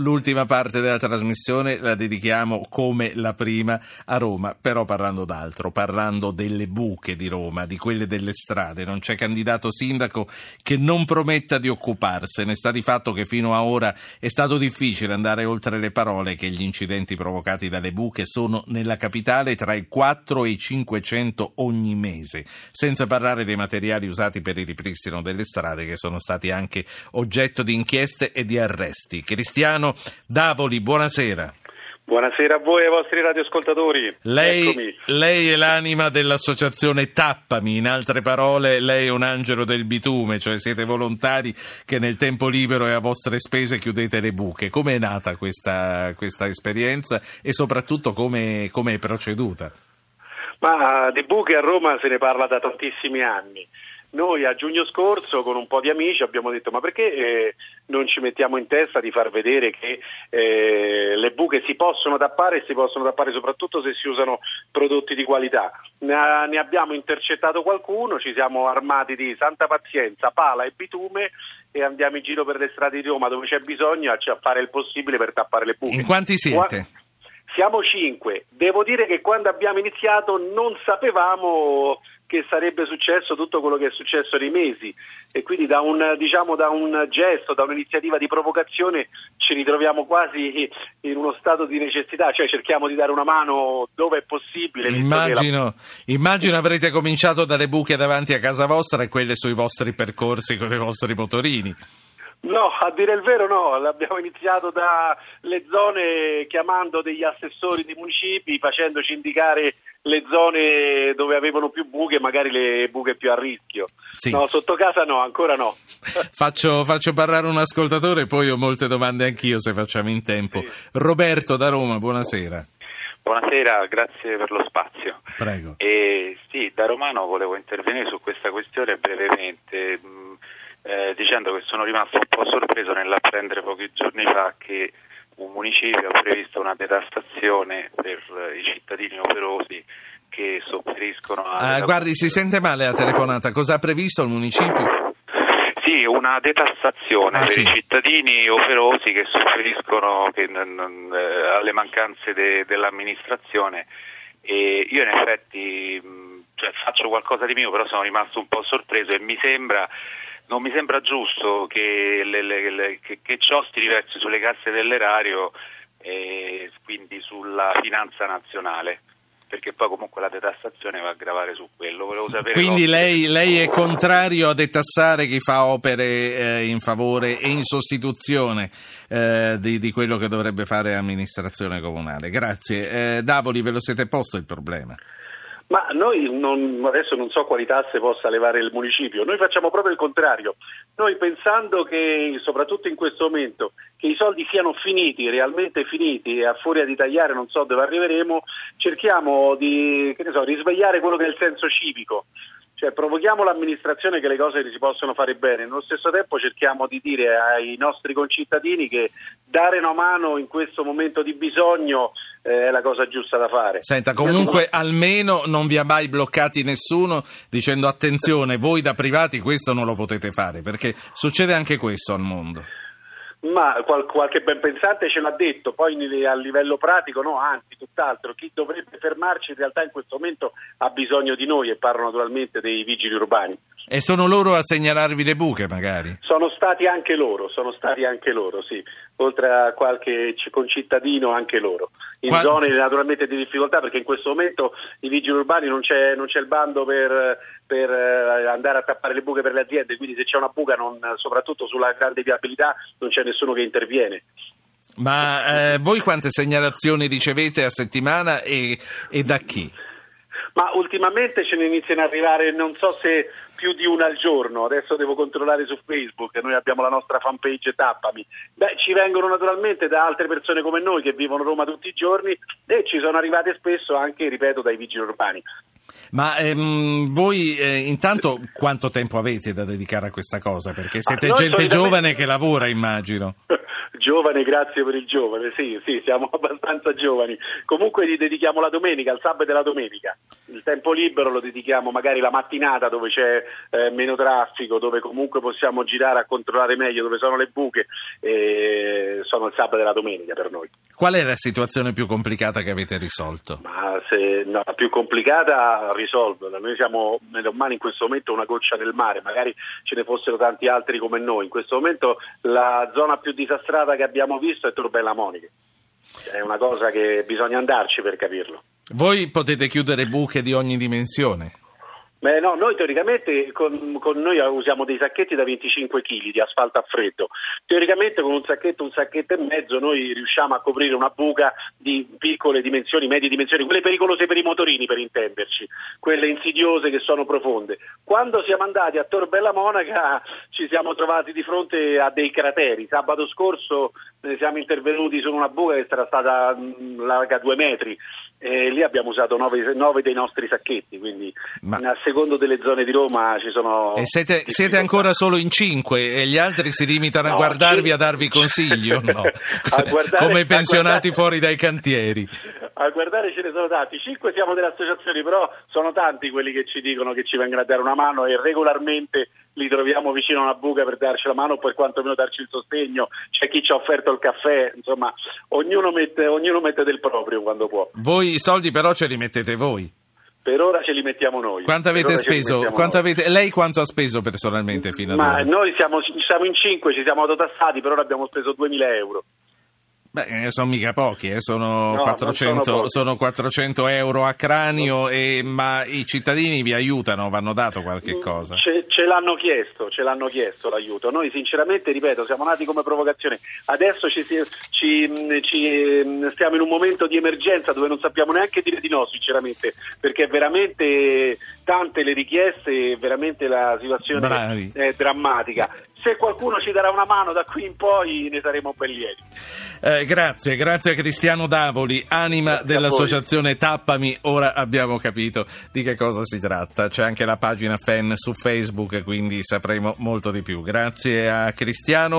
L'ultima parte della trasmissione la dedichiamo, come la prima, a Roma, però parlando d'altro, parlando delle buche di Roma, di quelle delle strade. Non c'è candidato sindaco che non prometta di occuparsene. Sta di fatto che fino a ora è stato difficile andare oltre le parole che gli incidenti provocati dalle buche sono nella capitale tra i 4 e i 500 ogni mese, senza parlare dei materiali usati per il ripristino delle strade che sono stati anche oggetto di inchieste e di arresti. Cristiano Davoli, buonasera. Buonasera a voi e ai vostri radioascoltatori. Lei è l'anima dell'associazione Tappami, in altre parole lei è un angelo del bitume, cioè siete volontari che nel tempo libero e a vostre spese chiudete le buche. Come è nata questa esperienza e soprattutto come è proceduta? Ma di buche a Roma se ne parla da tantissimi anni. Noi a giugno scorso con un po' di amici abbiamo detto ma perché non ci mettiamo in testa di far vedere che le buche si possono tappare e si possono tappare soprattutto se si usano prodotti di qualità. Ne abbiamo intercettato qualcuno, ci siamo armati di santa pazienza, pala e bitume e andiamo in giro per le strade di Roma dove c'è bisogno a fare il possibile per tappare le buche. In quanti siete? Siamo 5. Devo dire che quando abbiamo iniziato non sapevamo che sarebbe successo tutto quello che è successo nei mesi e quindi da un gesto, da un'iniziativa di provocazione ci ritroviamo quasi in uno stato di necessità, cioè cerchiamo di dare una mano dove è possibile. Immagino avrete cominciato dalle buche davanti a casa vostra e quelle sui vostri percorsi con i vostri motorini. No, a dire il vero no, l'abbiamo iniziato dalle zone chiamando degli assessori dei municipi, facendoci indicare le zone dove avevano più buche, magari le buche più a rischio. Sì. No, sotto casa no, ancora no. Faccio parlare un ascoltatore, poi ho molte domande anch'io se facciamo in tempo. Sì. Roberto da Roma, buonasera. Buonasera, grazie per lo spazio. Prego. Sì, da romano volevo intervenire su questa questione brevemente. Dicendo che sono rimasto un po' sorpreso nell'apprendere pochi giorni fa che un municipio ha previsto una detassazione per i cittadini operosi che sopperiscono a... guardi, si sente male la telefonata, cosa ha previsto il municipio? Sì, una detassazione per i cittadini operosi che sopperiscono alle mancanze dell'amministrazione e io in effetti faccio qualcosa di mio, però sono rimasto un po' sorpreso e non mi sembra giusto che ciò si riversi sulle casse dell'erario e quindi sulla finanza nazionale, perché poi comunque la detassazione va a gravare su quello. Volevo sapere. Quindi lei è contrario a detassare chi fa opere in favore e in sostituzione di quello che dovrebbe fare l'amministrazione comunale. Grazie. Davoli, ve lo siete posto il problema? Ma noi adesso non so quali tasse possa levare il municipio, noi facciamo proprio il contrario, noi pensando che soprattutto in questo momento che i soldi siano finiti, realmente finiti e a furia di tagliare non so dove arriveremo, cerchiamo di risvegliare quello che è il senso civico. Cioè provochiamo l'amministrazione che le cose si possono fare bene, nello stesso tempo cerchiamo di dire ai nostri concittadini che dare una mano in questo momento di bisogno è la cosa giusta da fare. Senta, comunque almeno non vi ha mai bloccati nessuno dicendo attenzione, voi da privati questo non lo potete fare, perché succede anche questo al mondo. Ma qualche ben pensante ce l'ha detto, poi a livello pratico no, anzi tutt'altro, chi dovrebbe fermarci in realtà in questo momento ha bisogno di noi e parlo naturalmente dei vigili urbani. E sono loro a segnalarvi le buche magari? Sono stati anche loro, sì, oltre a qualche concittadino anche loro, in zone naturalmente di difficoltà perché in questo momento i vigili urbani non c'è il bando per andare a tappare le buche per le aziende, quindi se c'è una buca soprattutto sulla grande viabilità non c'è nessuno che interviene. Ma voi quante segnalazioni ricevete a settimana e da chi? Ma ultimamente ce ne iniziano ad arrivare, non so se più di una al giorno, adesso devo controllare su Facebook, noi abbiamo la nostra fanpage Tappami, ci vengono naturalmente da altre persone come noi che vivono Roma tutti i giorni e ci sono arrivate spesso anche, ripeto, dai vigili urbani. Ma voi intanto quanto tempo avete da dedicare a questa cosa? Perché siete gente giovane che lavora, immagino. Giovane, grazie per il giovane, sì, siamo abbastanza giovani. Comunque gli dedichiamo la domenica, il sabato e la domenica. Il tempo libero lo dedichiamo magari la mattinata, dove c'è meno traffico, dove comunque possiamo girare a controllare meglio dove sono le buche. Sono il sabato e la domenica per noi. Qual è la situazione più complicata che avete risolto? La più complicata risolverla. Noi siamo nelle mani in questo momento una goccia nel mare, magari ce ne fossero tanti altri come noi. In questo momento la zona più disastrata che abbiamo visto è Tor Bella Monaca. È una cosa che bisogna andarci per capirlo. Voi potete chiudere buche di ogni dimensione? Beh, no, noi teoricamente con noi usiamo dei sacchetti da 25 kg di asfalto a freddo. Teoricamente con un sacchetto e mezzo noi riusciamo a coprire una buca di piccole dimensioni, medie dimensioni, quelle pericolose per i motorini, per intenderci, quelle insidiose che sono profonde. Quando siamo andati a Tor Bella Monaca ci siamo trovati di fronte a dei crateri. Sabato scorso siamo intervenuti su una buca che era stata larga 2 metri e lì abbiamo usato 9 dei nostri sacchetti, quindi secondo delle zone di Roma ci sono... E siete ancora solo in 5 e gli altri si limitano a guardarvi, a darvi consiglio? No, come i pensionati fuori dai cantieri. A guardare ce ne sono tanti, 5 siamo delle associazioni, però sono tanti quelli che ci dicono che ci vengono a dare una mano e regolarmente li troviamo vicino a una buca per darci la mano o per quantomeno darci il sostegno. C'è chi ci ha offerto il caffè, insomma ognuno mette del proprio quando può. Voi i soldi però ce li mettete voi? Per ora ce li mettiamo noi. Quanto avete speso? Lei quanto ha speso personalmente fino ad ora? Noi siamo in 5, ci siamo autotassati, per ora abbiamo speso 2.000 euro. Beh, sono mica pochi, sono 400 euro a cranio, ma i cittadini vi aiutano, vanno dato qualche cosa? Ce l'hanno chiesto l'aiuto. Noi sinceramente, ripeto, siamo nati come provocazione, adesso stiamo in un momento di emergenza dove non sappiamo neanche dire di no sinceramente, perché veramente tante le richieste, veramente la situazione è drammatica. Se qualcuno ci darà una mano da qui in poi ne saremo ben lieti. Grazie a Cristiano Davoli, anima dell'associazione Tappami. Ora abbiamo capito di che cosa si tratta. C'è anche la pagina fan su Facebook, quindi sapremo molto di più. Grazie a Cristiano.